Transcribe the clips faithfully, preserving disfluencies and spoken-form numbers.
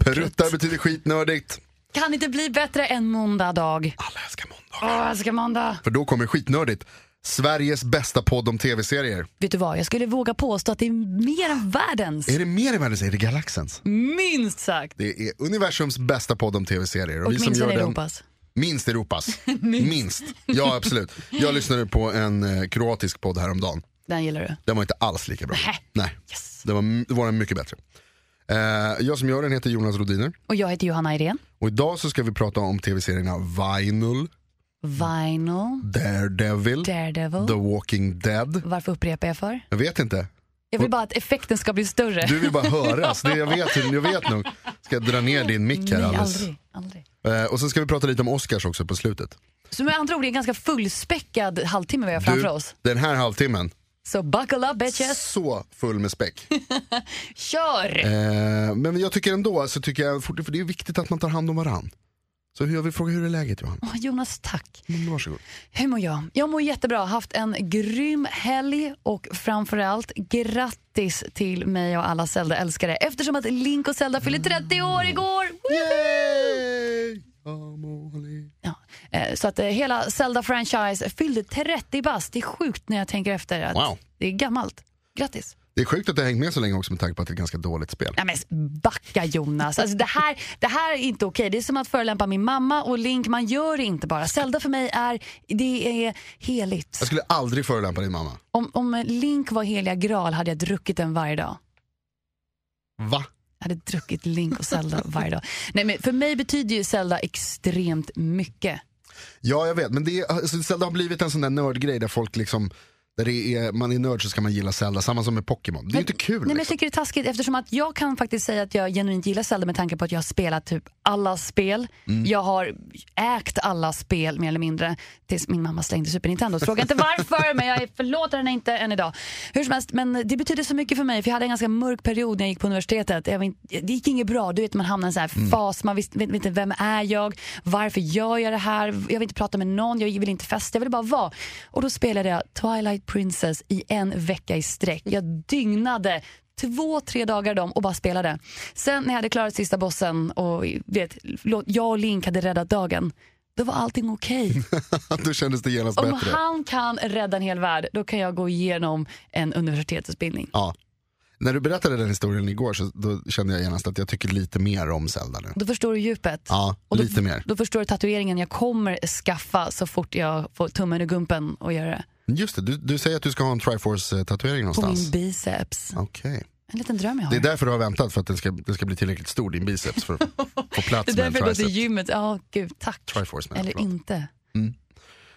Pruttar betyder skitnördigt. Kan inte bli bättre än måndag dag. Alla älskar måndag. Åh, älskar måndag. För då kommer skitnördigt, Sveriges bästa podd om tv-serier. Vet du vad, jag skulle våga påstå att det är mer än världens. Är det mer än världens? Är det galaxens? Minst sagt. Det är universums bästa podd om tv-serier. Och, och vi minst som gör Europas den... Minst Europas. minst. minst Ja, absolut. Jag lyssnade på en kroatisk podd häromdagen. Den gillar du? Den var inte alls lika bra. Nä. Nej, yes. Den var, var den mycket bättre. Jag som gör den heter Jonas Rodiner. Och jag heter Johanna Irene. Och idag så ska vi prata om tv-serierna Vinyl, Vinyl, Daredevil, Daredevil, The Walking Dead. Varför upprepar jag för? Jag vet inte. Jag vill bara att effekten ska bli större. Du vill bara höras, det jag vet, jag vet nog. Ska jag dra ner din mick här? Nej, alldeles. aldrig, aldrig Och sen ska vi prata lite om Oscars också på slutet. Så med andra ord, det är en ganska fullspäckad halvtimme vi har framför du, oss. Den här halvtimmen. Så buckle up, bitches. Så full med späck. Kör! Eh, men jag tycker ändå, så tycker jag, för det är viktigt att man tar hand om varann. Så jag vill fråga, hur är läget, Johan? Oh, Jonas, tack. Mm, varsågod. Hur mår jag? Jag mår jättebra. Haft en grym helg och framförallt grattis till mig och alla Zelda-älskare. Eftersom att Link och Zelda fyllde trettio år igår. Yay! Ja. Så att hela Zelda-franchise fyllde trettio bast. Det är sjukt när jag tänker efter att wow. Det är gammalt. Grattis. Det är sjukt att det har hängt med så länge också med tanke på att det är ett ganska dåligt spel. Ja, men backa Jonas. Alltså, det, här, det här är inte okej. Det är som att förelämpa min mamma och Link. Man gör det inte bara. Zelda för mig är, det är heligt. Jag skulle aldrig förelämpa din mamma. Om, om Link var heliga graal hade jag druckit den varje dag. Va? Jag hade druckit Link och Zelda varje dag. Nej, men för mig betyder ju Zelda extremt mycket. Ja, jag vet. Men det är, alltså, Zelda har blivit en sån där nördgrej där folk liksom... Där det är, man är nörd så ska man gilla Zelda. Samma som med Pokémon. Det är men, inte kul. Nej, liksom. Men jag tycker det är taskigt eftersom att jag kan faktiskt säga att jag genuint gillar Zelda med tanke på att jag har spelat typ alla spel. Mm. Jag har ägt alla spel mer eller mindre tills min mamma slängde Super Nintendo. Fråga inte varför, men jag förlåter henne inte än idag. Hur som helst, men det betyder så mycket för mig. För jag hade en ganska mörk period när jag gick på universitetet. Jag vet, det gick inget bra. Du vet, man hamnar i en sån här mm. fas. Man vet, vet inte, vem är jag? Varför gör jag det här? Jag vill inte prata med någon. Jag vill inte festa. Jag vill bara vara. Och då spelade jag Twilight Princess i en vecka i sträck. Jag dygnade två, tre dagar dem och bara spelade. Sen när jag hade klarat sista bossen och vet, jag och Link hade räddat dagen, då var allting okej. Okay. Då kändes det genast bättre. Om han kan rädda en hel värld, då kan jag gå igenom en universitetsutbildning. Ja. När du berättade den historien igår så då kände jag genast att jag tycker lite mer om Zelda nu. Då förstår du djupet. Ja, och då, lite mer. Då förstår du tatueringen jag kommer skaffa så fort jag får tummen i gumpen och gör det. Just det, du, du säger att du ska ha en Triforce-tatuering någonstans. På min biceps. Okej. Okay. En liten dröm jag har. Det är därför du har väntat, för att den ska, den ska bli tillräckligt stor, din biceps, för att få plats med en triceps. Det är därför du går till gymmet. Ja, oh, gud, tack. Triforce, eller inte. Mm.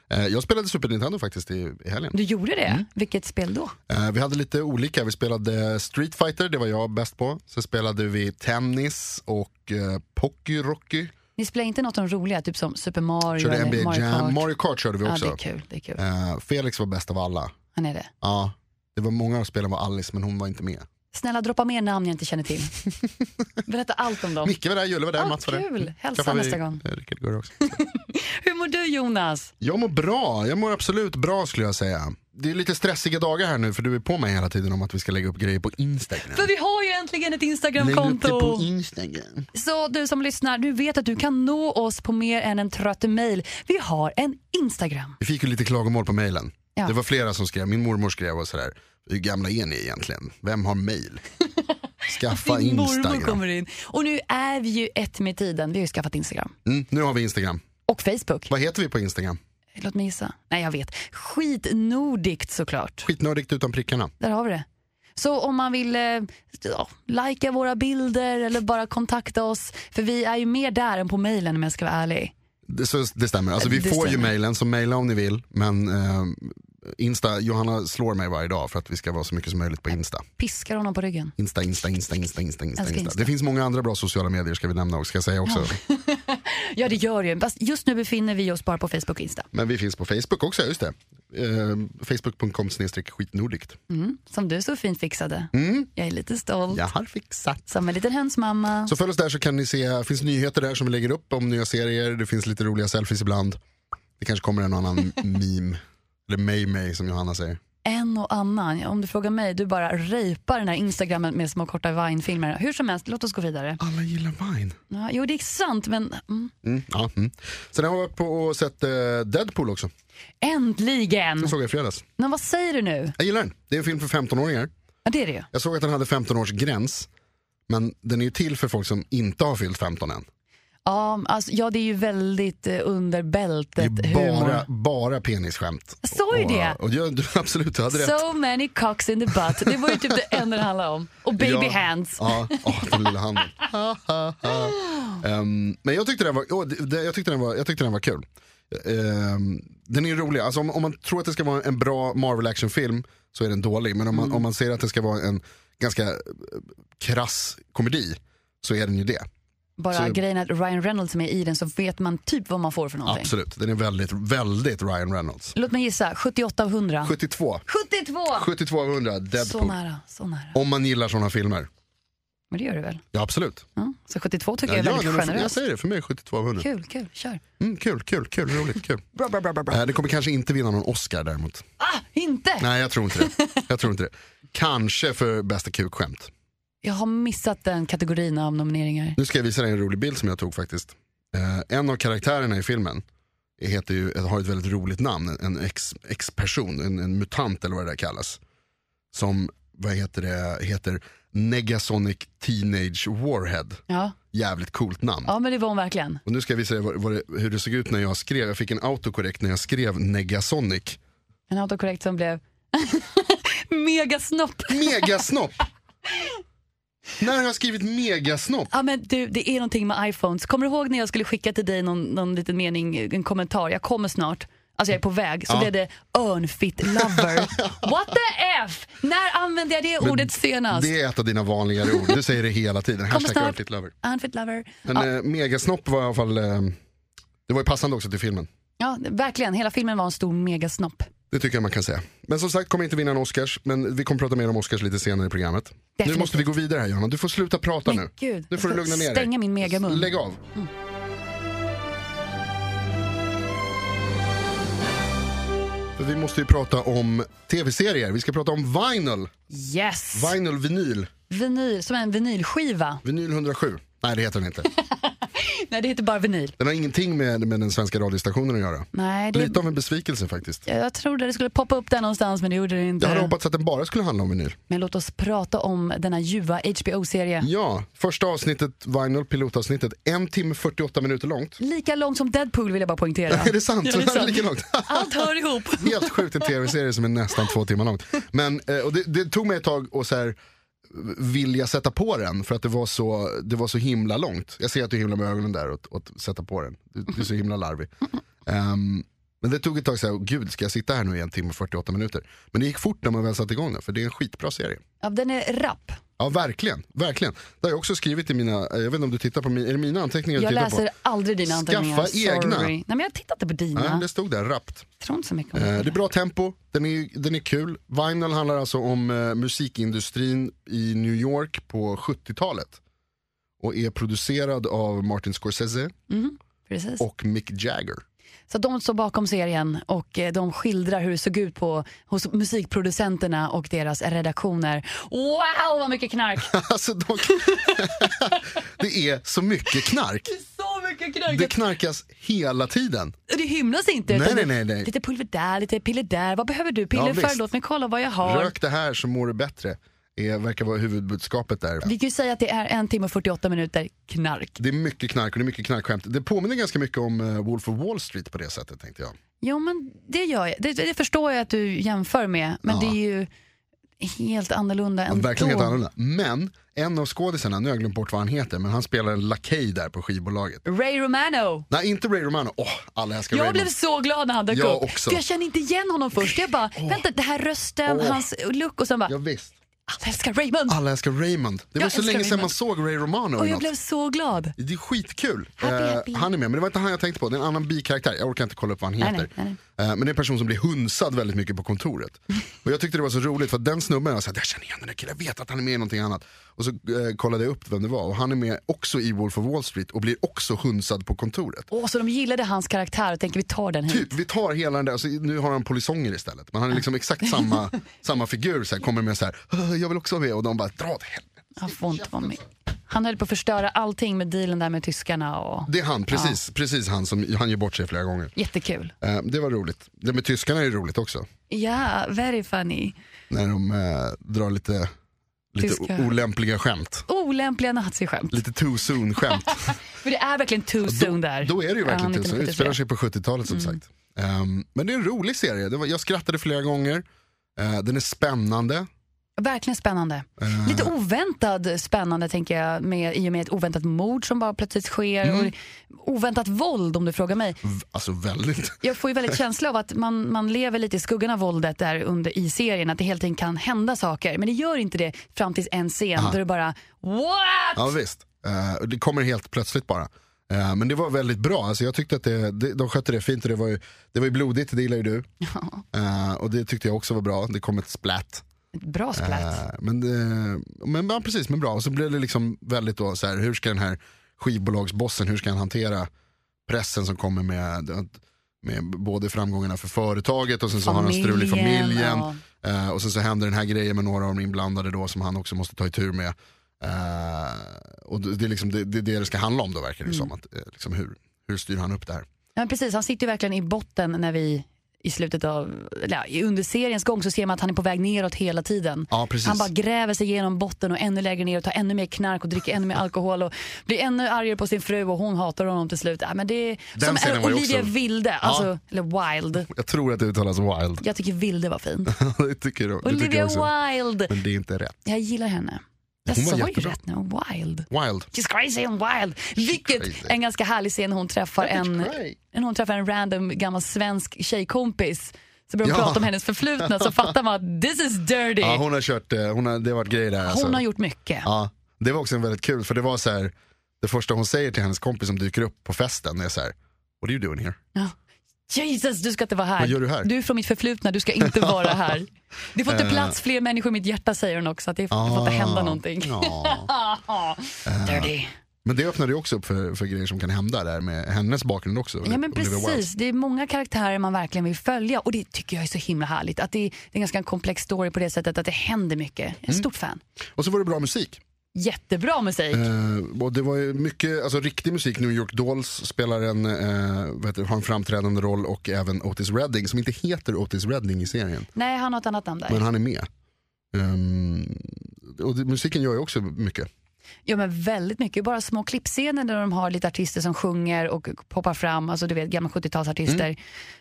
Eh, jag spelade Super Nintendo faktiskt i, i helgen. Du gjorde det? Mm. Vilket spel då? Eh, vi hade lite olika. Vi spelade Street Fighter, det var jag bäst på. Så spelade vi tennis och eh, Pocky Rocky. Ni spelar inte något om roliga, typ som Super Mario körde eller N B A Mario Jam. Kart. Mario Kart körde vi också. Ja, det är kul, det är kul. Uh, Felix var bäst av alla. Han är det? Ja, det var många av spelen var Alice, men hon var inte med. Snälla, droppa mer namn jag inte känner till. Berätta allt om dem. Micke var där, Julle var där, ah, Mats var kul. Där. Hälsa Kaffar nästa vi... gång. Rickard går också. Hur mår du, Jonas? Jag mår bra, jag mår absolut bra skulle jag säga. Det är lite stressiga dagar här nu, för du är på mig hela tiden om att vi ska lägga upp grejer på Instagram. För vi har ju äntligen ett Instagram-konto. Lägg upp det på Instagram. Så du som lyssnar, du vet att du kan nå oss på mer än en trött mejl. Vi har en Instagram. Vi fick ju lite klagomål på mejlen. Ja. Det var flera som skrev, min mormor skrev och sådär. Hur gamla är ni egentligen? Vem har mejl? Skaffa Instagram. Kommer in. Och nu är vi ju ett med tiden. Vi har ju skaffat Instagram. Mm, nu har vi Instagram. Och Facebook. Vad heter vi på Instagram? Låt mig gissa. Nej, jag vet. Skitnördigt såklart. Skitnördigt utan prickarna. Där har vi det. Så om man vill ja, likea våra bilder eller bara kontakta oss. För vi är ju mer där än på mejlen om jag ska vara ärlig. Det, så, det stämmer. Alltså, vi det får stämmer. Ju mejlen, så mejla om ni vill. Men eh, Insta, Johanna slår mig varje dag för att vi ska vara så mycket som möjligt på Insta. Piskar honom på ryggen. Insta, Insta, Insta, Insta, Insta, Insta, Insta. Det finns många andra bra sociala medier ska vi nämna och ska jag säga också. Ja. Ja, det gör ju. Fast just nu befinner vi oss bara på Facebook och Insta. Men vi finns på Facebook också, just det. Uh, facebook punkt com snedstreck skitnordigt. Mm, som du så fint fixade. Mm. Jag är lite stolt. Jag har fixat. Som en liten hönsmamma. Så följ oss där så kan ni se, finns nyheter där som vi lägger upp om nya serier. Det finns lite roliga selfies ibland. Det kanske kommer en och annan meme. Eller mej mej som Johanna säger. En och annan. Om du frågar mig, du bara rejpar den här Instagramen med små korta Vine-filmer. Hur som helst, låt oss gå vidare. Alla gillar Vine. Ja, jo, det är sant, men... Mm. Mm, ja, mm. Sen har jag på och sett uh, Deadpool också. Äntligen! Den såg jag i fredags. Men vad säger du nu? Jag gillar den. Det är en film för femtonåringar. Ja, det är det. Jag såg att den hade femton års gräns. Men den är ju till för folk som inte har fyllt femton än. Ja, alltså, ja, det är ju väldigt uh, under bältet. Det är bara, humor. Bara penisskämt. Jag sa ju det. Och, och, och, du, absolut, du hade rätt. So many cocks in the butt. Det var ju typ det enda det handlade om. Och baby ja, hands. Ja, oh, den lilla handen. um, men jag tyckte den var, oh, det, jag tyckte den var, jag tyckte den var kul. Um, den är rolig. Alltså, om, om man tror att det ska vara en bra Marvel-actionfilm så är den dålig. Men om man, mm. om man ser att det ska vara en ganska krass komedi så är den ju det. Bara så, grejen att Ryan Reynolds är med i den så vet man typ vad man får för någonting. Absolut, den är väldigt, väldigt Ryan Reynolds. Låt mig gissa, sjuttioåtta av hundra. sjuttiotvå. sjuttiotvå. sjuttiotvå av hundra, Deadpool. Så nära, så nära. Om man gillar sådana filmer. Men det gör du väl? Ja, absolut. Ja, så sjuttiotvå tycker ja, jag är ja, väldigt generöst. Jag säger det, för mig är sjuttiotvå av hundra. Kul, kul, kör. Mm, kul, kul, kul, roligt, kul. bra, bra, bra, bra, bra. Det kommer kanske inte vinna någon Oscar däremot. Ah, inte? Nej, jag tror inte det. Jag tror inte det. Kanske för bästa kukskämt. Jag har missat den kategorin av nomineringar. Nu ska jag visa dig en rolig bild som jag tog faktiskt. Eh, en av karaktärerna i filmen heter ju, har ett väldigt roligt namn. En ex, ex-person, en, en mutant eller vad det där kallas. Som, vad heter det, heter Negasonic Teenage Warhead. Ja. Jävligt coolt namn. Ja, men det var hon verkligen. Och nu ska jag visa dig vad, vad det, hur det såg ut när jag skrev. Jag fick en autokorrekt när jag skrev Negasonic. En autokorrekt som blev Megasnopp. Megasnopp. När har jag skrivit megasnopp? Ja, men du, det är någonting med iPhones. Kommer du ihåg när jag skulle skicka till dig någon, någon liten mening, en kommentar? Jag kommer snart. Alltså jag är på väg. Så ja. Det är det örnfit lover. What the F? När använde jag det men ordet senast? Det är ett av dina vanligare ord. Du säger det hela tiden. Hashtag örnfit lover. Örnfit lover. Men ja. eh, megasnopp var i alla fall... Eh, det var ju passande också till filmen. Ja, verkligen. Hela filmen var en stor megasnopp. Det tycker jag man kan säga. Men som sagt, kommer inte vinna en Oscars. Men vi kommer prata mer om Oscars lite senare i programmet. Definitivt. Nu måste vi gå vidare här, Johanna. Du får sluta prata men nu. Gud, nu får du lugna ner dig. Stänga min megamun. Lägg av. Mm. Vi måste ju prata om tv-serier. Vi ska prata om vinyl. Yes. Vinyl, vinyl. Vinyl, som en vinylskiva. Vinyl hundrasju. Nej, det heter den inte. Nej, det heter bara vinyl. Den har ingenting med, med den svenska radiostationen att göra. Nej, det... Lite av en besvikelse faktiskt. Jag, jag trodde det skulle poppa upp där någonstans, men det gjorde det inte. Jag hade hoppats att den bara skulle handla om vinyl. Men låt oss prata om denna ljuva H B O-serie. Ja, första avsnittet, vinyl, pilotavsnittet, en timme fyrtioåtta minuter långt. Lika långt som Deadpool vill jag bara poängtera. Ja, är det sant? Ja, det är sant. Lika långt. Allt hör ihop. Helt sjukt, en tv-serie som är nästan två timmar långt. Men och det, det tog mig ett tag och så här... vill jag sätta på den för att det var så, det var så himla långt. Jag ser att du himlar med ögonen där och, och sätta på den. Du, du är så himla larvig. Um, men det tog ett tag så här, gud, ska jag sitta här nu i en timme och fyrtioåtta minuter? Men det gick fort när man väl satt igång den, för det är en skitbra serie. Ja, den är rapp. Ja, verkligen, verkligen. Det har jag också skrivit i mina, jag vet inte om du tittar på min, är det mina anteckningar? Jag läser på? Aldrig dina anteckningar. Skaffa Sorry. egna. Nej, men jag tittade på dina. Nej, det stod där, rappt. Jag tror inte så mycket om det. Eh, det är bra tempo, den är, den är kul. Vinyl handlar alltså om eh, musikindustrin i New York på sjuttiotalet. Och är producerad av Martin Scorsese mm, precis. och Mick Jagger. Så de står bakom serien och de skildrar hur det såg ut på, hos musikproducenterna och deras redaktioner. Wow, vad mycket knark! alltså, de... det är så mycket knark. Det är så mycket knark. Det knarkas hela tiden. Det hymlas inte. Nej, nej, nej, nej. Lite pulver där, lite piller där. Vad behöver du? Piller ja, för? Låt mig kolla vad jag har. Rök det här så mår du bättre. Det verkar vara huvudbudskapet där. Vi kan ju säga att det är en timme och fyrtioåtta minuter knark. Det är mycket knark och det är mycket knarkskämt. Det påminner ganska mycket om uh, Wolf of Wall Street på det sättet, tänkte jag. Jo, men det gör jag. Det, det förstår jag att du jämför med. Men ja. det är ju helt annorlunda än verkligen då. Helt annorlunda. Men en av skådisarna, nu har jag glömt bort vad han heter, men han spelar en lakej där på skivbolaget. Ray Romano. Nej, inte Ray Romano. Åh, oh, alla älskar jag Ray. Blev så glad när han dök jag upp. Också. Jag kände inte igen honom först. Jag bara, oh. vänta, det här rösten, oh. hans look och sen bara. Ja, visst. Alla älskar Raymond. Alla älskar Raymond. Det var jag så länge sedan Raymond. Man såg Ray Romano. Och jag något. Blev så glad. Det är skitkul. Happy, uh, happy. Han är med, men det var inte han jag tänkte på. Det är en annan bikaraktär. Jag orkar inte kolla upp vad han heter. Nej, nej, nej. Uh, men det är en person som blir hunsad väldigt mycket på kontoret. Och jag tyckte det var så roligt för att den snubben jag sa att jag känner igen den där killen. Jag vet att han är med i någonting annat. Och så uh, kollade jag upp vem det var. Och han är med också i Wolf of Wall Street och blir också hunsad på kontoret. Åh, oh, så de gillade hans karaktär och tänker vi tar den hit. Typ, vi tar hela den där. Så nu har han polisonger istället. Men han är liksom exakt samma, samma figur. Så här, kommer med så här. Jag vill också vara med. Och de bara, dra åt helvete. Han får inte vara med. Han höll på att förstöra allting med dealen där med tyskarna och... Det är han, precis, ja. Precis han som han ger bort sig flera gånger. Jättekul. eh, Det var roligt. Det med tyskarna är roligt också. Ja, yeah, very funny. När de eh, drar lite, lite o- olämpliga skämt. Olämpliga nazi-skämt. Lite too soon-skämt. För det är verkligen too soon då, där. Då är det ju verkligen ja, too soon. Det spelar sig på sjuttiotalet som mm. sagt. um, Men det är en rolig serie. Det var, jag skrattade flera gånger. uh, Den är spännande. Verkligen spännande. Uh. Lite oväntad spännande tänker jag med, i och med ett oväntat mord som bara plötsligt sker. Mm. Och oväntat våld om du frågar mig. V- alltså väldigt. Jag får ju väldigt känsla av att man, man lever lite i skuggan av våldet där under i serien. Att det helt enkelt kan hända saker. Men det gör inte det fram tills en scen. Aha. Då är det bara, what? Ja visst. Uh, det kommer helt plötsligt bara. Uh, men det var väldigt bra. Alltså, jag tyckte att det, det, de skötte det fint. Och det, var ju, det var ju blodigt, det gillar ju du. Ja. Uh, och det tyckte jag också var bra. Det kom ett splatt. Bra splatt. Äh, men, men, men precis, men bra. Och så blev det liksom väldigt då så här, hur ska den här skivbolagsbossen, hur ska han hantera pressen som kommer med, med både framgångarna för företaget och sen så familjen, har han strul i familjen. Och... Äh, och sen så händer den här grejen med några av de inblandade då som han också måste ta itu med. Äh, och det är liksom det, det det ska handla om då verkar det mm. som. Att, liksom, hur, hur styr han upp det här? Ja, precis, han sitter ju verkligen i botten när vi... I slutet av, eller under seriens gång så ser man att han är på väg neråt hela tiden. Ja, han bara gräver sig genom botten och ännu lägre ner och tar ännu mer knark och dricker ännu mer alkohol och blir ännu argare på sin fru och hon hatar honom till slut. Ja, men det är den som Olivia också... Wilde, alltså, ja. Eller Wilde. Jag tror att det uttalas Wilde. Jag tycker Wilde var fin. Det tycker du, Olivia tycker också, Wilde. Men det är inte rätt. Jag gillar henne. Jag sa ju rätt nu, Wild. Wild. She's crazy and wild. Vilket en ganska härlig scen hon träffar en, en, hon träffar en random gammal svensk tjejkompis. Så börjar hon ja. prata om hennes förflutna så fattar man att this is dirty. Ja, hon har kört, hon har, det har varit grejer där. Hon alltså. har gjort mycket. Ja, det var också en väldigt kul för det var så här, det första hon säger till hennes kompis som dyker upp på festen är så här, what are you doing here? Ja. Jesus, du ska inte vara här. Vad gör du här? Du är från mitt förflutna, du ska inte vara här. Det får inte plats fler människor i mitt hjärta, säger hon också. Att det får ah, inte hända någonting. Ja. Dirty. Men det öppnar ju också upp för, för grejer som kan hända där med hennes bakgrund också. Ja men precis, det är många karaktärer man verkligen vill följa. Och det tycker jag är så himla härligt. Att det är, det är en ganska komplex story på det sättet att det händer mycket. Jag är en mm. stort fan. Och så var det bra musik. Jättebra musik. Eh, och det var ju mycket, alltså riktig musik. New York Dolls spelar en, eh, vet du, har en framträdande roll och även Otis Redding, som inte heter Otis Redding i serien. Nej, han har ett annat namn där. Men han är med. Um, och det, musiken gör ju också mycket. Ja, men väldigt mycket. Bara små klippscener där de har lite artister som sjunger och poppar fram. Alltså du vet, gamla sjuttiotalsartister.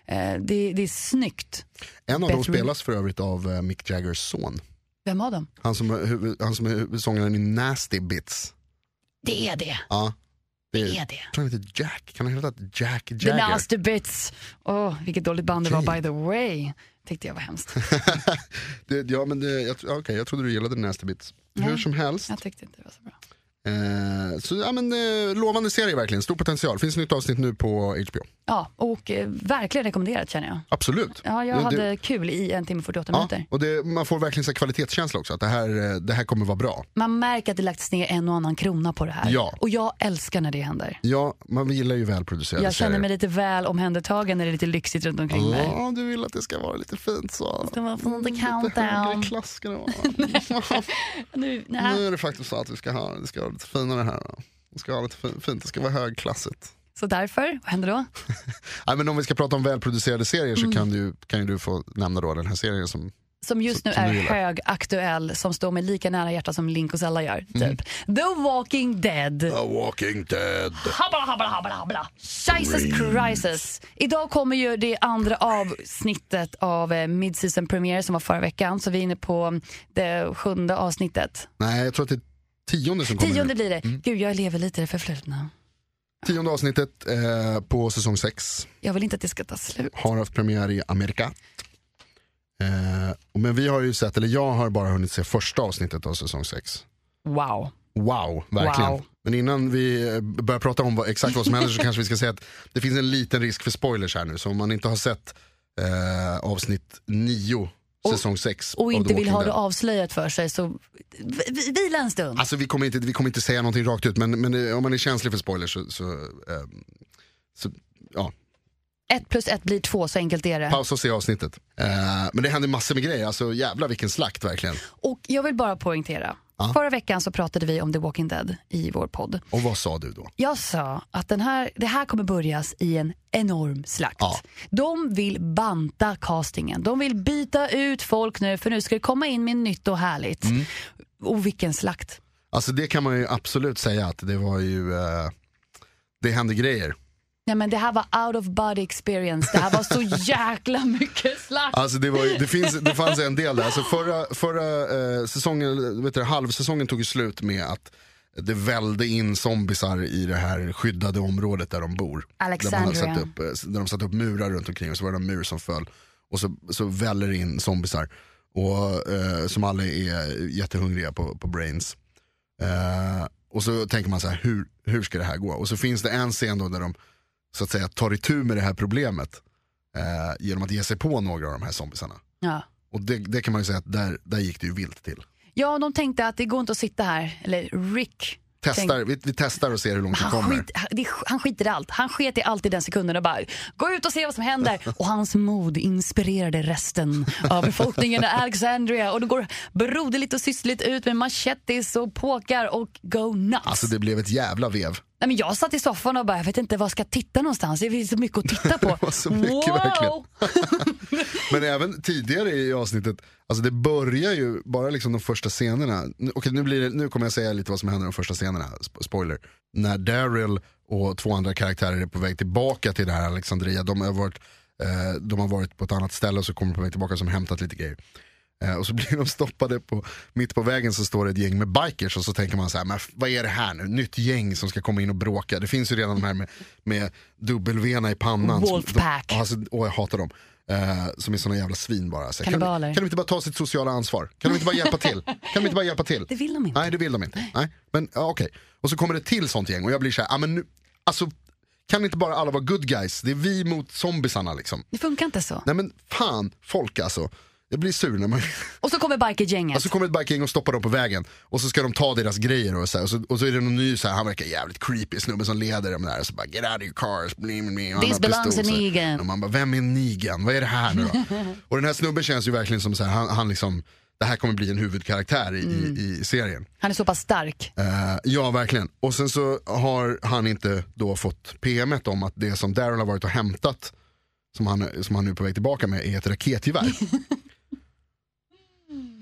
Mm. Eh, det, det är snyggt. En av Best dem spelas för övrigt av eh, Mick Jaggers son. Vem var de? Han som är, han som är huvudsångaren i Nasty Bits. Det är det. Ja. Det är det. Är det. Kan han heta Jack? Kan han heta Jack Jagger? The Nasty Bits. Åh, oh, vilket dåligt band okay. det var by the way. Tänkte jag var hemskt. det, ja, men det, jag, okay, jag trodde du gillade Nasty Bits. Nej, hur som helst. Jag tyckte inte det var så bra. Eh, så ja, men eh, lovande serie verkligen. Stor potential. Finns nytt avsnitt nu på H B O. Ja, och eh, verkligen rekommenderat känner jag. Absolut. Ja, jag det, hade det... kul i en timme och fyrtioåtta ja, minuter. Och det, man får verkligen så här kvalitetskänsla också. Att det här, det här kommer vara bra. Man märker att det lagts ner en och annan krona på det här. Ja. Och jag älskar när det händer. Ja, man gillar ju välproducerade. Jag känner serier. Mig lite väl omhändertagen när det är lite lyxigt runt omkring mig. Ja, du vill att det ska vara lite fint så. Det ska vara från mm, the countdown. Klass, ska det vara. nu, nu är det faktiskt så att vi ska ha det ska vara lite finare här. Det ska vara lite fint, det ska vara högklassigt. Så därför, vad händer då? Nej, men om vi ska prata om välproducerade serier så mm. kan, du, kan ju du få nämna då den här serien som som just så, nu är högaktuell, som står med lika nära hjärtat som Link och Zelda gör, typ. Mm. The Walking Dead. The Walking Dead. Habla, habla, habla, habla. Jesus Christ. Idag kommer ju det andra avsnittet av Midseason Premiere som var förra veckan, så vi är inne på det sjunde avsnittet. Nej, jag tror att det är tionde som kommer. Tionde blir det. Mm. Gud, jag lever lite i det förflutna. Tionde avsnittet eh, på säsong sex. Jag vill inte att det ska ta slut. Har haft premiär i Amerika. Eh, men vi har ju sett, eller jag har bara hunnit se första avsnittet av säsong sex. Wow. Wow, verkligen. Wow. Men innan vi börjar prata om vad, exakt vad som händer så kanske vi ska säga att det finns en liten risk för spoilers här nu. Så om man inte har sett eh, avsnitt nio, säsong sex. Och inte vill ha det avslöjat för sig, så vila en stund. Alltså vi kommer inte, vi kommer inte säga någonting rakt ut, men, men om man är känslig för spoilers så, så, eh, så ja. Ett plus ett blir två, så enkelt är det. Paus och se avsnittet. Eh, men det händer massor med grejer, alltså jävla vilken slakt verkligen. Och jag vill bara poängtera. Ah. Förra veckan så pratade vi om The Walking Dead i vår podd. Och vad sa du då? Jag sa att den här, det här kommer börjas i en enorm slakt. Ah. De vill banta castingen. De vill byta ut folk nu, för nu ska det komma in med nytt och härligt. Mm. Och vilken slakt. Alltså det kan man ju absolut säga att det var ju... Eh, det hände grejer. Nej, men det här var out of body experience. Det här var så jäkla mycket slakt. Alltså det, var, det, finns, det fanns en del där. Alltså förra förra eh, säsongen, vet du, halvsäsongen tog ju slut med att det välde in zombisar i det här skyddade området där de bor. Alexandria. Där, upp, där de satt upp murar runt omkring och så var det en mur som föll. Och så, så väller in zombisar. Och, eh, som alla är jättehungriga på, på brains. Eh, och så tänker man så här, hur, hur ska det här gå? Och så finns det en scen då där de så att säga tar itu med det här problemet eh, genom att ge sig på några av de här zombisarna. Ja. Och det, det kan man ju säga att där, där gick det ju vilt till. Ja, de tänkte att det går inte att sitta här. Eller Rick. Testar, vi, vi testar och ser hur långt han det kommer. Skit, det, han skiter i allt. Han sket i allt i den sekunden och bara, gå ut och se vad som händer. Och hans mod inspirerade resten av befolkningen i Alexandria. Och då går broderligt och systerligt ut med machetis och påkar och go nuts. Alltså det blev ett jävla vev. Nej, men jag satt i soffan och bara, jag vet inte vad jag ska titta någonstans. Det finns så mycket att titta på. Det var så mycket, wow! Verkligen. Men även tidigare i avsnittet, alltså det börjar ju bara liksom de första scenerna. Okej, nu, blir det, nu kommer jag säga lite vad som händer de första scenerna. Spoiler. När Daryl och två andra karaktärer är på väg tillbaka till det här Alexandria. De har varit, eh, de har varit på ett annat ställe och så kommer de på väg tillbaka som hämtat lite grejer. Och så blir de stoppade på, mitt på vägen så står det ett gäng med bikers. Och så tänker man så här, men vad är det här nu? Nytt gäng som ska komma in och bråka. Det finns ju redan de här med, med dubbelvena i pannan. Wolfpack. Åh, alltså, jag hatar dem. Uh, som är såna jävla svin bara. Så, kan, kan de inte bara ta sitt sociala ansvar? Kan de inte bara hjälpa till? Kan de inte bara hjälpa till? Det vill de inte. Nej, det vill de inte. Nej. Men, ja, okej. Och så kommer det till sånt gäng. Och jag blir så här, ja men nu, alltså... Kan inte bara alla vara good guys? Det är vi mot zombisarna liksom. Det funkar inte så. Nej men fan, folk alltså. Det blir sur när man... Och så kommer bikergänget. Och så kommer ett bikergäng och stoppar dem på vägen. Och så ska de ta deras grejer och så, och så, och så är det någon ny så här, han verkar jävligt creepy snubben som leder dem där. Och så bara, get out of your cars. Blim, blim, this belongs to Negan. Och man bara, vem är Negan? Vad är det här nu då? Och den här snubben känns ju verkligen som så här, han, han liksom, det här kommer bli en huvudkaraktär i, mm. i, i serien. Han är så pass stark. Uh, ja, verkligen. Och sen så har han inte då fått P M:et om att det som Daryl har varit och hämtat, som han, som han nu är på väg tillbaka med, är ett raketgevär.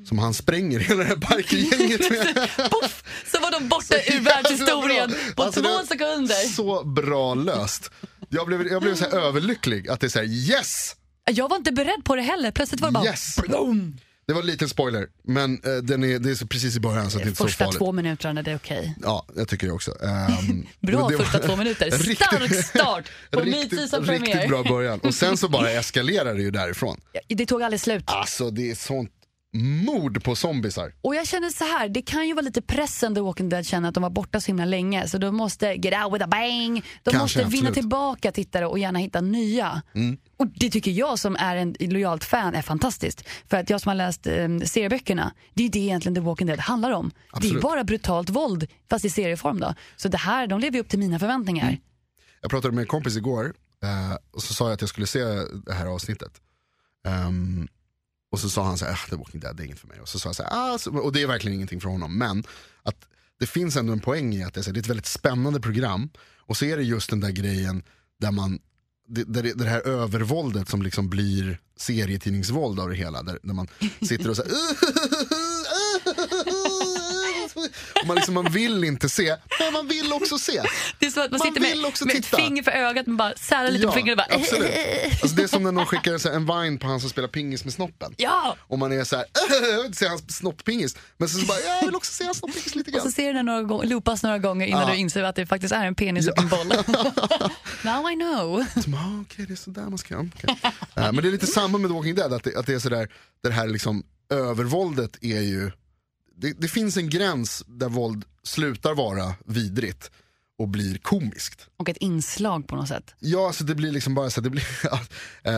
Som han spränger hela det här bikergänget med. Puff, så var de borta ur världshistorien på alltså, två sekunder. Så bra löst. Jag blev, jag blev så här överlycklig att det är så här, yes! Jag var inte beredd på det heller. Plötsligt var det bara... Yes. Boom. Det var en liten spoiler, men uh, den är, det är så precis i början så det är inte så farligt. Första två minuterna, det är okej. Okay. Ja, jag tycker det också. Um, bra det första två minuter. Stark start på Midseason Premiere. Riktigt bra början. Och sen så bara eskalerar det ju därifrån. Det tog aldrig slut. Alltså, det är sånt mord på zombisar. Och jag känner så här, det kan ju vara lite pressen The Walking Dead känner att de var borta så himla länge, så de måste get out with a bang. De kanske, måste vinna absolut. Tillbaka tittare och gärna hitta nya. Mm. Och det tycker jag som är en lojalt fan är fantastiskt. För att jag som har läst eh, serieböckerna, det är det egentligen The Walking Dead handlar om. Absolut. Det är bara brutalt våld, fast i serieform då. Så det här, de lever ju upp till mina förväntningar. Mm. Jag pratade med en kompis igår eh, och så sa jag att jag skulle se det här avsnittet. Um, Och så sa han så här, ah, The Walking Dead, det är inget för mig. Och så sa jag så här, ah, så, och det är verkligen ingenting för honom. Men att det finns ändå en poäng i att det är, så här, det är ett väldigt spännande program. Och så är det just den där grejen där man det, det, det här övervåldet som liksom blir serietidningsvåld av det hela, där, där man sitter och så här, man, liksom, man vill inte se, men man vill också se. Det är så att man, man sitter vill med, också med titta. Finger för ögat, man bara särar lite, ja, på fingret och bara absolut. Alltså, det är som när någon skickar så här, en vine på han som spelar pingis med snoppen. Ja. Och man är så här, jag vill se hans snopppingis. Men så, så bara, jag vill också se hans snopppingis lite grann. Och så ser du den några gånger, loopas några gånger innan, ja, du inser att det faktiskt är en penis, ja, och en boll. Now I know. Okej, okay, det är sådär man ska, okay. uh, Men det är lite samma med The Walking Dead, att det, att det är sådär, det här liksom övervåldet är ju Det, det finns en gräns där våld slutar vara vidrigt och blir komiskt. Och ett inslag på något sätt. Ja, alltså det blir liksom bara så att det blir... eh,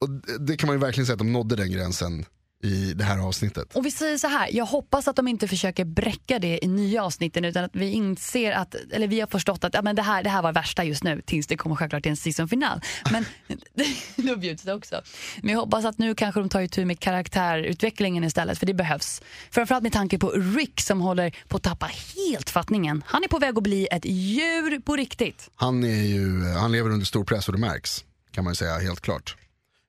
och det, det kan man ju verkligen säga att de nådde den gränsen i det här avsnittet. Och vi säger så här, jag hoppas att de inte försöker bräcka det i nya avsnitten, utan att vi inser att, eller vi har förstått att, ja, men det, här, det här var värsta just nu, tills det kommer självklart till en säsongfinal. Men då bjuds det också. Men jag hoppas att nu kanske de tar itu med karaktärutvecklingen istället, för det behövs. Framförallt med tanke på Rick som håller på att tappa helt fattningen. Han är på väg att bli ett djur på riktigt. Han, är ju, han lever under stor press och det märks, kan man ju säga, helt klart.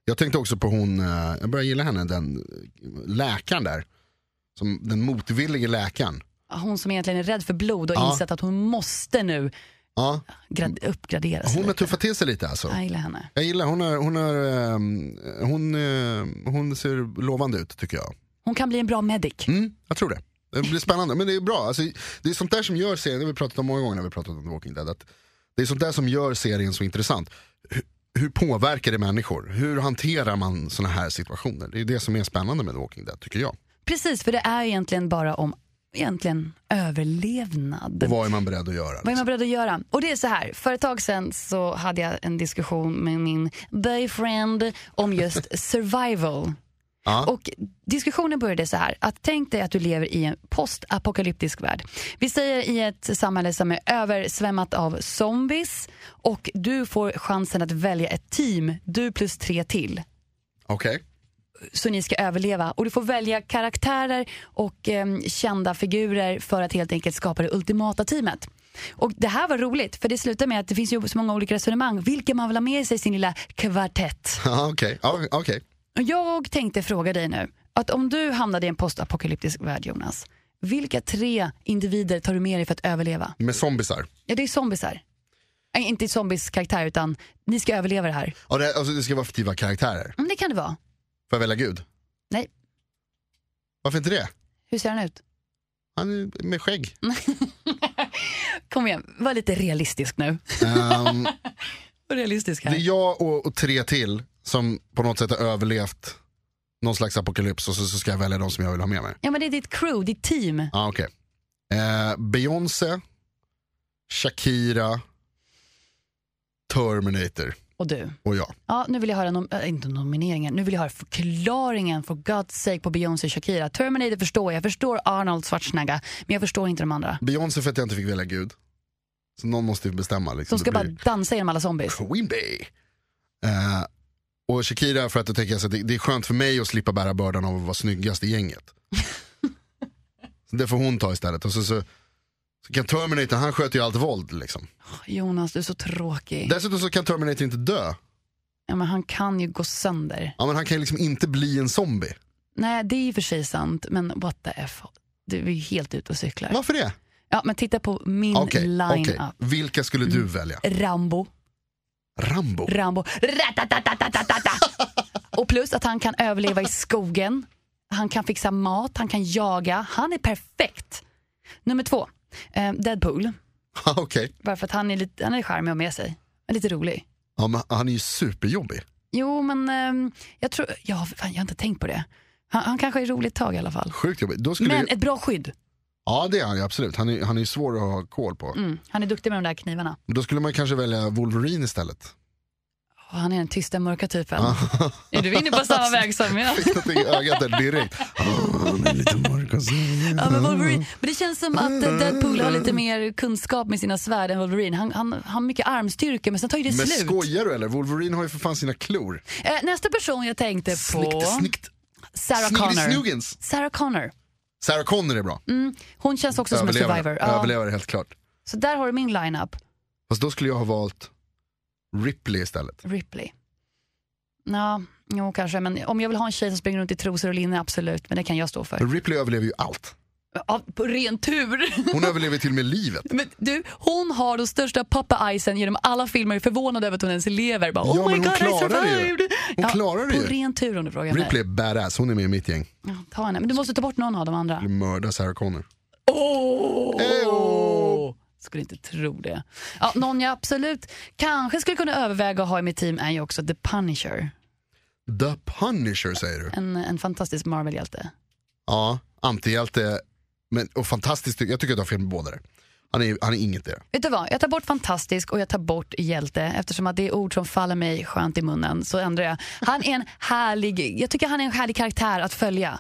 Jag tänkte också på hon, jag börjar gilla henne, den läkaren där, som den motvillige läkaren. Hon som egentligen är rädd för blod och, ja, insett att hon måste nu, ja, grad, uppgradera sig. Hon har tuffat till sig lite alltså. Jag gillar henne. Jag gillar, hon, är, hon, är, hon, hon, hon ser lovande ut tycker jag. Hon kan bli en bra medic. Mm, jag tror det. Det blir spännande, men det är bra. Alltså, det är sånt där som gör serien, det har vi pratat om många gånger när vi pratat om The Walking Dead, att det är sånt där som gör serien så intressant. Hur påverkar det människor? Hur hanterar man sådana här situationer? Det är det som är spännande med The Walking Dead, tycker jag. Precis, för det är egentligen bara om egentligen överlevnad. Och vad är man beredd att göra? Liksom? Vad är man beredd att göra? Och det är så här, för ett tag sedan så hade jag en diskussion med min boyfriend om just survival. Ah. Och diskussionen började så här, att tänk dig att du lever i en postapokalyptisk värld. Vi säger i ett samhälle som är översvämmat av zombies, och du får chansen att välja ett team, du plus tre till. Okej. Okay. Så ni ska överleva, och du får välja karaktärer och eh, kända figurer för att helt enkelt skapa det ultimata teamet. Och det här var roligt, för det slutar med att det finns ju så många olika resonemang, vilka man vill ha med sig i sin lilla kvartett. ah, Okej, okay. ah, okay. Jag tänkte fråga dig nu, att om du hamnade i en postapokalyptisk värld, Jonas, vilka tre individer tar du med dig för att överleva? Med zombisar. Ja, det är zombisar. Nej, inte zombies karaktär, utan ni ska överleva det här. Ja, det, alltså, det ska vara fiktiva karaktärer. Men det kan det vara. Får jag välja Gud? Nej. Varför inte det? Hur ser han ut? Han är med skägg. Kom igen, var lite realistisk nu. um, realistisk här. Det är jag och, och tre till som på något sätt har överlevt någon slags apokalyps, och så, så ska jag välja de som jag vill ha med mig. Ja, men det är ditt crew, ditt team. Ja, ah, okej. Okay. Eh, Beyoncé, Shakira, Terminator. Och du. Och jag. Ja, nu vill jag höra, nom- äh, inte nomineringen, nu vill jag höra förklaringen för God's sake på Beyoncé och Shakira. Terminator förstår jag, jag förstår Arnold Schwarzenegger, men jag förstår inte de andra. Beyoncé för att jag inte fick välja Gud. Så någon måste ju bestämma. Liksom. De ska bara dansa genom alla zombies. Queen Bey. Eh... Och Shakira för att jag tänker att det, det är skönt för mig att slippa bära bördan av att vara snyggast i gänget. Så det får hon ta istället. Och så, så, så kan Terminator, han sköter ju allt våld liksom. Jonas, du är så tråkig. Dessutom så kan Terminator inte dö. Ja, men han kan ju gå sönder. Ja, men han kan ju liksom inte bli en zombie. Nej, det är ju för sig sant. Men what the F, du är ju helt ute och cyklar. Varför det? Ja, men titta på min okay, line-up. Okay. Vilka skulle du välja? Rambo. Rambo. Rambo. Och plus att han kan överleva i skogen. Han kan fixa mat, han kan jaga. Han är perfekt. Nummer två, eh, Deadpool. Okej. Varför att han är lite, han är charmig och med sig. Han är lite rolig. Ja, men han är ju superjobbig. Jo, men eh, jag tror, ja, fan, jag har inte tänkt på det. Han, han kanske är roligt tag i alla fall. Sjukt jobbig. Då skulle men ju... ett bra skydd. Ja, det är han ju absolut. Han är, han är ju svår att ha koll på. Mm, han är duktig med de där knivarna. Då skulle man kanske välja Wolverine istället. Oh, han är den tysta, mörka typen. Är du inne på samma väg som jag? Fick något i ögat där direkt. Oh, han är lite mörk och så. Ja, men Wolverine. Men det känns som att Deadpool har lite mer kunskap med sina svärd än Wolverine. Han, han, han har mycket armstyrka, men sen tar ju det men slut. Men skojar du eller? Wolverine har ju för fan sina klor. Eh, nästa person jag tänkte på. Snikt, snikt. Sarah Connor. Sarah Connor. Sarah Connor är bra. Mm, hon känns också överlever. Som en survivor. Ja. Överlever, helt klart. Så där har du min line-up. Fast då skulle jag ha valt Ripley istället. Ripley. Ja, jo kanske. Men om jag vill ha en tjej som springer runt i trosor och linne, absolut. Men det kan jag stå för. Ripley överlever ju allt. Ja, på ren tur. Hon överlever till och med livet. Men du, hon har den största pappa-icen genom alla filmer. Förvånad över att hon ens lever. Bara, ja, oh my men hon God, klarar det ju. Hon ja, klarar det ju. På ren tur om du frågar mig. Ripley är badass, hon är med i mitt gäng. Ja, ta henne. Men du måste ta bort någon av de andra. Du mördar Sarah Connor. Åh! Oh! Skulle inte tro det. Ja, någon jag absolut kanske skulle kunna överväga att ha i mitt team är ju också The Punisher. The Punisher säger du? En, en fantastisk Marvel-hjälte. Ja, antihjälte. Men, och fantastiskt, jag tycker att jag har fel med båda det. Han är, han är inget det. Vet du vad, jag tar bort fantastisk och jag tar bort hjälte. Eftersom att det är ord som faller mig skönt i munnen så ändrar jag. Han är en härlig, jag tycker han är en härlig karaktär att följa.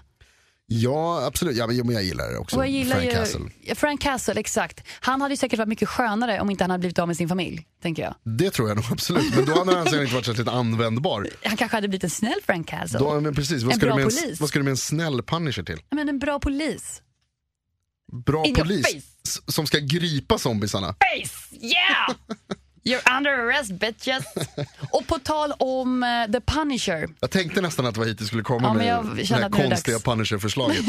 Ja, absolut. Ja, men jag gillar det också. Och jag gillar Frank ju, Castle. Frank Castle, exakt. Han hade ju säkert varit mycket skönare om inte han hade blivit av med sin familj, tänker jag. Det tror jag nog, absolut. Men då hade han inte varit särskilt användbar. Han kanske hade blivit en snäll Frank Castle. Då, men precis. Vad en bra med polis. En, vad ska du med en snäll Punisher till? Men en bra polis. Bra in polis som ska gripa zombiesarna. Face, yeah! You're under arrest, bitches. Och på tal om uh, The Punisher. Jag tänkte nästan att vad hit skulle komma ja, med det här konstiga Punisher-förslaget.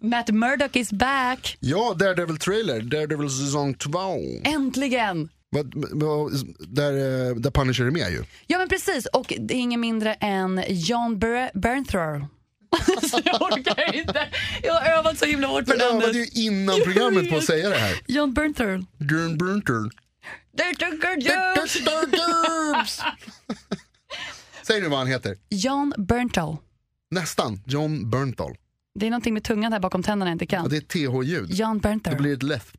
Matt Murdock is back. Ja, Daredevil trailer, Daredevil säsong två. Äntligen! Där, där Punisher är med ju. Ja men precis, och det är ingen mindre än Jon Bernthal. Så jag orkar inte. Jag har övat så himla hårt för det. Jag övade ju innan programmet på att säga det här. Jon Bernthal. Jon Bernthal. Säg nu vad han heter. Jon Bernthal. Nästan, Jon Bernthal. Det är någonting med tungan här bakom tänderna jag inte kan. Ja, det är th-ljud. Jon Bernthal. Det blir ett läsp.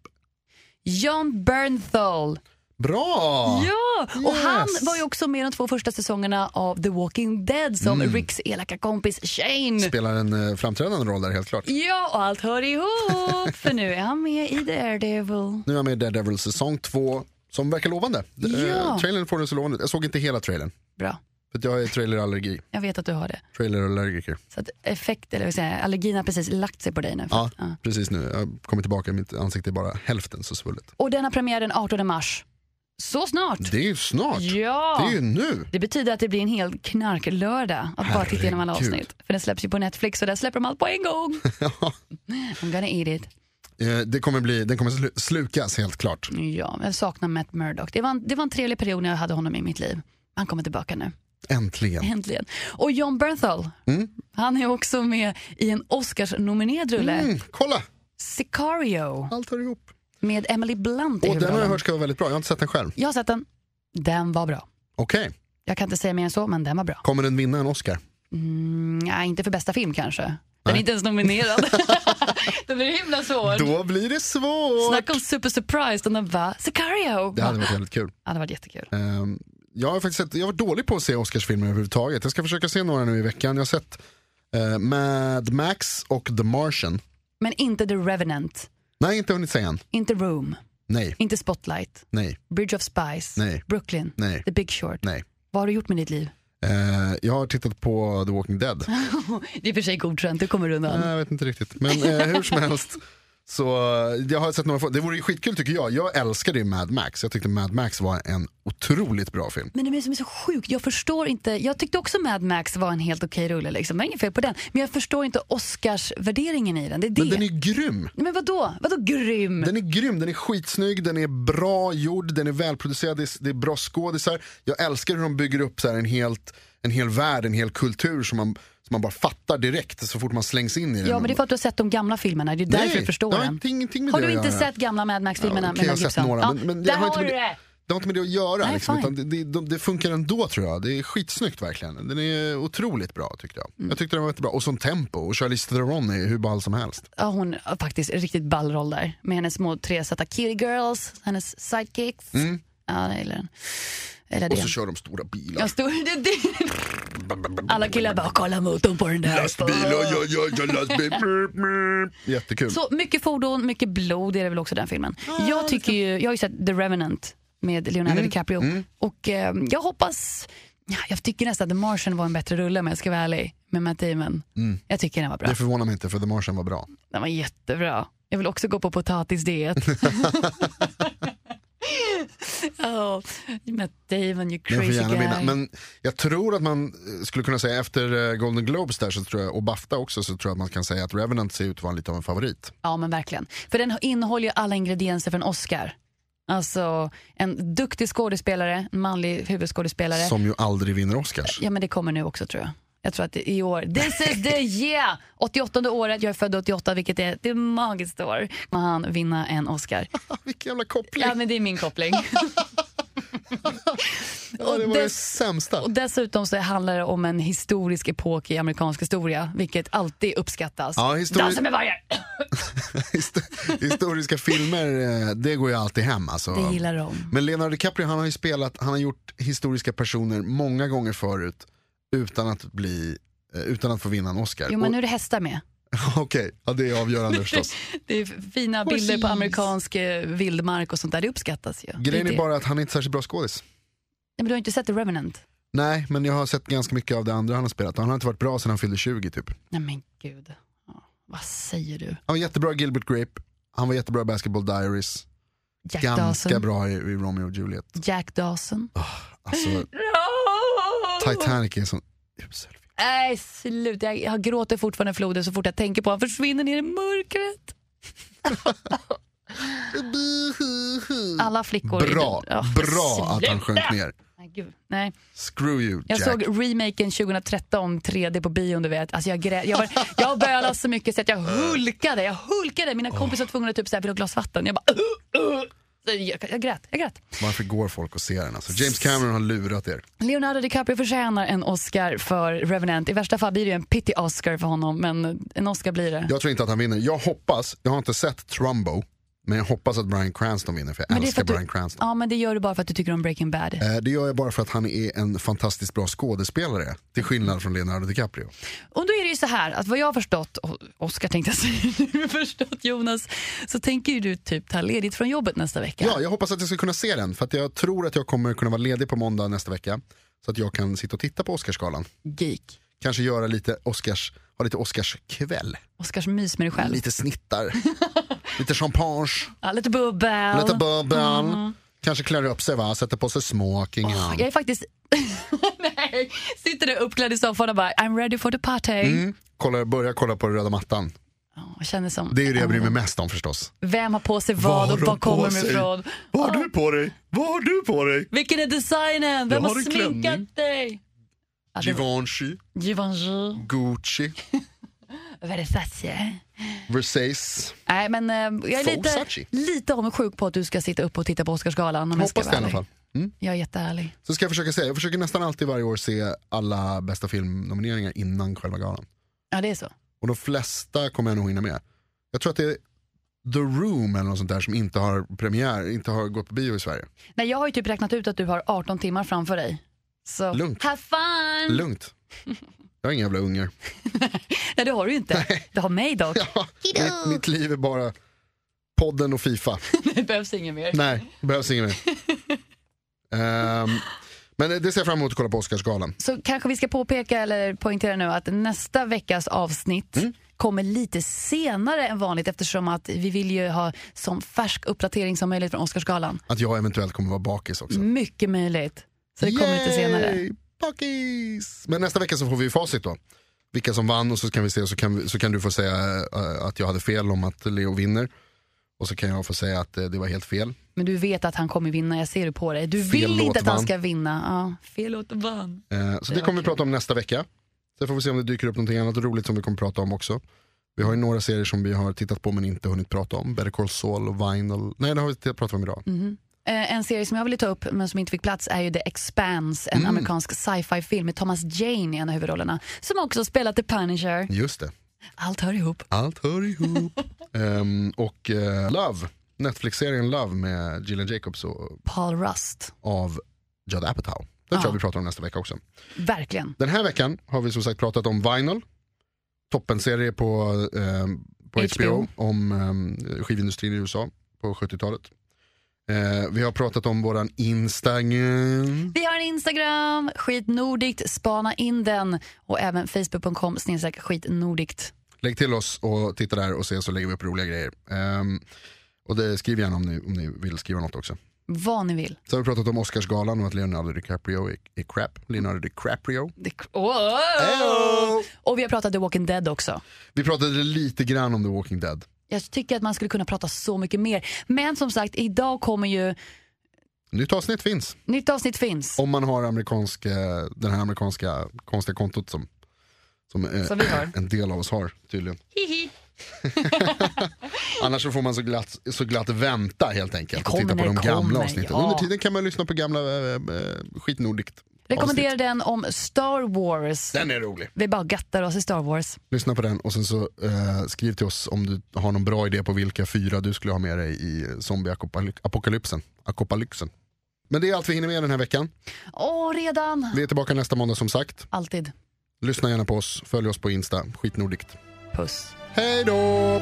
Jon Bernthal. Bra! Ja, och yes. Han var ju också med i de två första säsongerna av The Walking Dead som mm. Ricks elaka kompis Shane. Spelar en eh, framträdande roll där helt klart. Ja, och allt hör ihop för nu är han med i Daredevil. Nu är han med i Daredevil säsong två som verkar lovande. Ja. Eh, trailern får den så lovande. Jag såg inte hela trailern. Bra. För att jag har trailerallergi. Jag vet att du har det. Trailerallergiker. Så att effekt, eller vad säger jag, allergin har precis lagt sig på dig nu. Ja, att, ja, precis nu. Jag kommer tillbaka, mitt ansikte är bara hälften så svullet. Och den har premiär den artonde mars. Så snart. Det är ju snart. Ja. Det är ju nu. Det betyder att det blir en hel knarklördag att Herregud. Bara titta igenom alla avsnitt. För den släpps ju på Netflix och där släpper de allt på en gång. Ja. I'm gonna eat it. Eh, det kommer bli, den kommer sl- slukas helt klart. Ja, jag saknar Matt Murdock. Det var, en, det var en trevlig period när jag hade honom i mitt liv. Han kommer tillbaka nu. Äntligen. Äntligen. Och Jon Bernthal, mm. han är också med i en Oscars-nominerad rulle. Mm, kolla. Sicario. Allt hör ihop. Med Emily Blunt i huvudrollen. Och den har jag hört ska vara väldigt bra. Jag har inte sett den själv. Jag har sett den. Den var bra. Okej. Okay. Jag kan inte säga mer än så, men den var bra. Kommer den vinna en Oscar? Mm, nej, inte för bästa film kanske. Den nej. Är inte ens nominerad. Det blir himla svårt. Då blir det svårt. Snacka om super surprise. Den var Sicario. Det hade varit väldigt kul. Ja, det hade varit jättekul. Um, jag har faktiskt sett, jag var dålig på att se Oscarsfilmer överhuvudtaget. Jag ska försöka se några nu i veckan. Jag har sett uh, Mad Max och The Martian. Men inte The Revenant. Nej, inte hunnit säga än. Inte Room. Nej. Inte Spotlight. Nej. Bridge of Spies. Nej. Brooklyn. Nej. The Big Short. Nej. Vad har du gjort med ditt liv? Eh, jag har tittat på The Walking Dead. Det är för sig godkänt, du kommer undan. Nej, jag vet inte riktigt. Men eh, hur som helst. Så jag har sett några. Det vore ju skitkul tycker jag. Jag älskade ju Mad Max. Jag tyckte Mad Max var en otroligt bra film. Men det är som är så sjukt. Jag förstår inte. Jag tyckte också Mad Max var en helt okej rulle liksom. Det är inget fel på den. Men jag förstår inte Oscarsvärderingen i den. Det är det. Men den är grym. Men vadå? Vadå grym? Den är grym. Den är skitsnygg. Den är bra gjord. Den är välproducerad. Det är, det är bra skådisar. Jag älskar hur de bygger upp så här en helt en hel värld, en hel kultur som man man bara fattar direkt så fort man slängs in i den. Ja, men det är för att du har sett de gamla filmerna. Det är därför du förstår den. Har du inte sett gamla Mad Max-filmerna? Ja, okay, jag har sett några. Ja, men, men jag har inte med det. Det, det har inte med det att göra. Nej, liksom, utan det, det, det funkar ändå, tror jag. Det är skitsnyggt, verkligen. Den är otroligt bra, tyckte jag. Mm. Jag tyckte den var jättebra. Och som tempo. Och Charlize Theron är hur ball som helst. Ja, hon har faktiskt riktigt ballroll där. Med hennes små tre satta kitty girls. Hennes sidekicks. Mm. Ja, det gillar den. Eller och så det. Kör de stora bilar. Ja, stor, det, det. Alla killar bara kolla motorn på den där. Lastbilar. Jättekul. Så mycket fordon, mycket blod är det väl också den filmen. Ah, jag tycker ju, jag har ju sett The Revenant med Leonardo mm, DiCaprio mm. och eh, jag hoppas jag tycker nästan att The Martian var en bättre rulle men jag ska vara ärlig med Matt Damon. Mm. Jag tycker den var bra. Det förvånar mig inte för The Martian var bra. Den var jättebra. Jag vill också gå på potatisdiet. Oh, David, you crazy jag guy. Men jag tror att man skulle kunna säga efter Golden Globes där så tror jag, och BAFTA också, så tror jag att man kan säga att Revenant ser ut att vara lite av en favorit. Ja, men verkligen. För den innehåller ju alla ingredienser för en Oscar. Alltså en duktig skådespelare, en manlig huvudskådespelare. Som ju aldrig vinner Oscars. Ja, men det kommer nu också tror jag. Jag tror att i år, this is the year, åttioåttonde året, jag är född åttioåtta, vilket är ett magiskt år. Kommer han vinna en Oscar? Vilken jävla koppling. Ja, men det är min koppling. Ja, det var det sämsta. Och dessutom så handlar det om en historisk epok i amerikansk historia, vilket alltid uppskattas. Ja, histori- Dansa med vargar. Historiska filmer, det går ju alltid hem alltså. Det gillar de. Men Leonardo DiCaprio, han har ju spelat, han har gjort historiska personer många gånger förut utan att bli utan att få vinna en Oscar. Jo, men nu är det hästar med. Okej, okay. Ja, det är avgörande förstås. Det är fina bilder på amerikansk vildmark och sånt där, det uppskattas ju. Grejen är bara att han är inte särskilt bra skådis. Nej, men du har inte sett The Revenant? Nej, men jag har sett ganska mycket av det andra han har spelat. Han har inte varit bra sedan han fyllde tjugo typ. Nej men gud, ja, vad säger du? Han var jättebra i Gilbert Grape. Han var jättebra i Basketball Diaries. Jack ganska Dawson. Bra i, i Romeo och Juliet. Jack Dawson. Oh, alltså, no! Titanic är en sån usel. Nej, slut. Jag, jag gråter fortfarande floden så fort jag tänker på han försvinner ner i mörkret. Alla flickor. Bra, ja, bra att han sjönk ner. Nej, gud. Nej. Screw you, Jack. Jag såg remaken tjugohundratretton tre D på bio under vet. Alltså jag grä... jag, var... jag bölade så mycket så att jag hulkade. Jag hulkade. Mina kompisar var tvungna att typ så här, vill ha glas vatten. Jag bara uh, uh. Jag grät, jag grät. Varför går folk och ser den? Alltså, James Cameron har lurat er. Leonardo DiCaprio förtjänar en Oscar för Revenant. I värsta fall blir det en pity Oscar för honom, men en Oscar blir det. Jag tror inte att han vinner. Jag hoppas, jag har inte sett Trumbo, men jag hoppas att Bryan Cranston vinner, för jag men älskar för Bryan du, Cranston. Ja, men det gör du bara för att du tycker om Breaking Bad. Eh, det gör jag bara för att han är en fantastiskt bra skådespelare, till skillnad från Leonardo DiCaprio. Och då är det ju så här, att vad jag har förstått, Oscar tänkte jag säga, nu har förstått Jonas, så tänker ju du typ ta ledigt från jobbet nästa vecka. Ja, jag hoppas att jag ska kunna se den, för att jag tror att jag kommer kunna vara ledig på måndag nästa vecka, så att jag kan sitta och titta på Oscarsgalan. Geek. Kanske göra lite Oscars, ha lite Oscarskväll. Oscars mys med dig själv. Lite snittar. Lite champagne. Ja, lite bubbel. Lite bubbel. Mm. Kanske klär upp sig, va? Sätter på sig smoking. Oh, jag är faktiskt... Nej, sitter du uppklädd i soffan och bara I'm ready for the party. Mm. Kolla, börja kolla på den röda mattan. Oh, känner som... Det är ju det jag bryr mig mest om förstås. Vem har på sig vad var och vad kommer med ifrån? Vad har oh. du på dig? Vad har du på dig? Vilken är designen? Vem har, har sminkat dig? Alltså, Givenchy. Givenchy. Gucci. Versace. Versace. Nej, men eh, jag är lite, lite avundsjuk på att du ska sitta upp och titta på Oscarsgalan. Om jag hoppas det i alla fall. Mm. Jag är jätteärlig. Så ska jag försöka säga, jag försöker nästan alltid varje år se alla bästa filmnomineringar innan själva galan. Ja, det är så. Och de flesta kommer jag nog hinna med. Jag tror att det är The Room eller något sånt där som inte har premiär, inte har gått på bio i Sverige. Nej, jag har ju typ räknat ut att du har arton timmar framför dig. Så, lugnt. Have fun! Lugnt. Jag har inga jävla ungar. Nej, det har du ju inte. Nej. Du har mig dock. Ja, mitt, mitt liv är bara podden och FIFA. Det behövs inget mer. Nej, det behövs inget mer. um, men det ser jag fram emot att kolla på Oscarsgalan. Så kanske vi ska påpeka eller poängtera nu att nästa veckas avsnitt mm. kommer lite senare än vanligt, eftersom att vi vill ju ha sån färsk uppdatering som möjligt från Oscarsgalan. Att jag eventuellt kommer vara bakis också. Mycket möjligt. Så det kommer Yay! Lite senare. Bakis. Men nästa vecka så får vi facit då. Vilka som vann, och så kan vi se, så kan, vi, så kan du få säga uh, att jag hade fel om att Leo vinner. Och så kan jag få säga att uh, det var helt fel. Men du vet att han kommer vinna, jag ser det på dig. Du fel vill inte att han vann. Ska vinna. Ja, fel åt vann. Uh, så det, det kommer vi prata om nästa vecka. Sen får vi se om det dyker upp någonting annat roligt som vi kommer prata om också. Vi har ju några serier som vi har tittat på men inte hunnit prata om. Better Call Saul och Vinyl. Nej, det har vi inte pratat om idag. Mm-hmm. En serie som jag ville ta upp men som inte fick plats är ju The Expanse, en mm. amerikansk sci-fi film med Thomas Jane i en av huvudrollerna, som också spelat The Punisher. Just det. Allt hör ihop. Allt hör ihop. um, och uh, Love, Netflix-serien Love med Gillian Jacobs och Paul Rust av Judd Apatow. Den tror jag vi pratar om nästa vecka också. Verkligen. Den här veckan har vi som sagt pratat om Vinyl, toppenserie på, um, på H B O, H B O om um, skivindustrin i U S A på sjuttiotalet. Eh, vi har pratat om våran Instagram. Vi har en Instagram, Skitnördigt, spana in den. Och även facebook punkt com snedstreck Skitnördigt. Lägg till oss och titta där och se, så lägger vi upp roliga grejer. eh, Och det, skriv gärna om ni, om ni vill skriva något också. Vad ni vill. Så har vi pratat om Oscarsgalan och att Leonardo DiCaprio är, är crap. Leonardo DiCaprio. Di- oh! Heyo! Och vi har pratat The Walking Dead också. Vi pratade lite grann om The Walking Dead. Jag tycker att man skulle kunna prata så mycket mer. Men som sagt, idag kommer ju... Nytt avsnitt finns. Nytt avsnitt finns. Om man har amerikanska, den här amerikanska konstiga kontot som, som, som vi har. En del av oss har, tydligen. Hihi. Annars så får man så glatt, så glatt vänta helt enkelt och titta på de gamla avsnitten. Ja. Under tiden kan man lyssna på gamla äh, skitnordigt. Rekommenderar den om Star Wars. Den är rolig. Vi bara gattar oss i Star Wars. Lyssna på den och sen så äh, skriv till oss om du har någon bra idé på vilka fyra du skulle ha med dig i zombie-apokalypsen. Apokalypsen. Men det är allt vi hinner med den här veckan. Åh, oh, redan. Vi är tillbaka nästa måndag som sagt. Alltid. Lyssna gärna på oss, följ oss på Insta, skitnordigt. Puss. Hej då!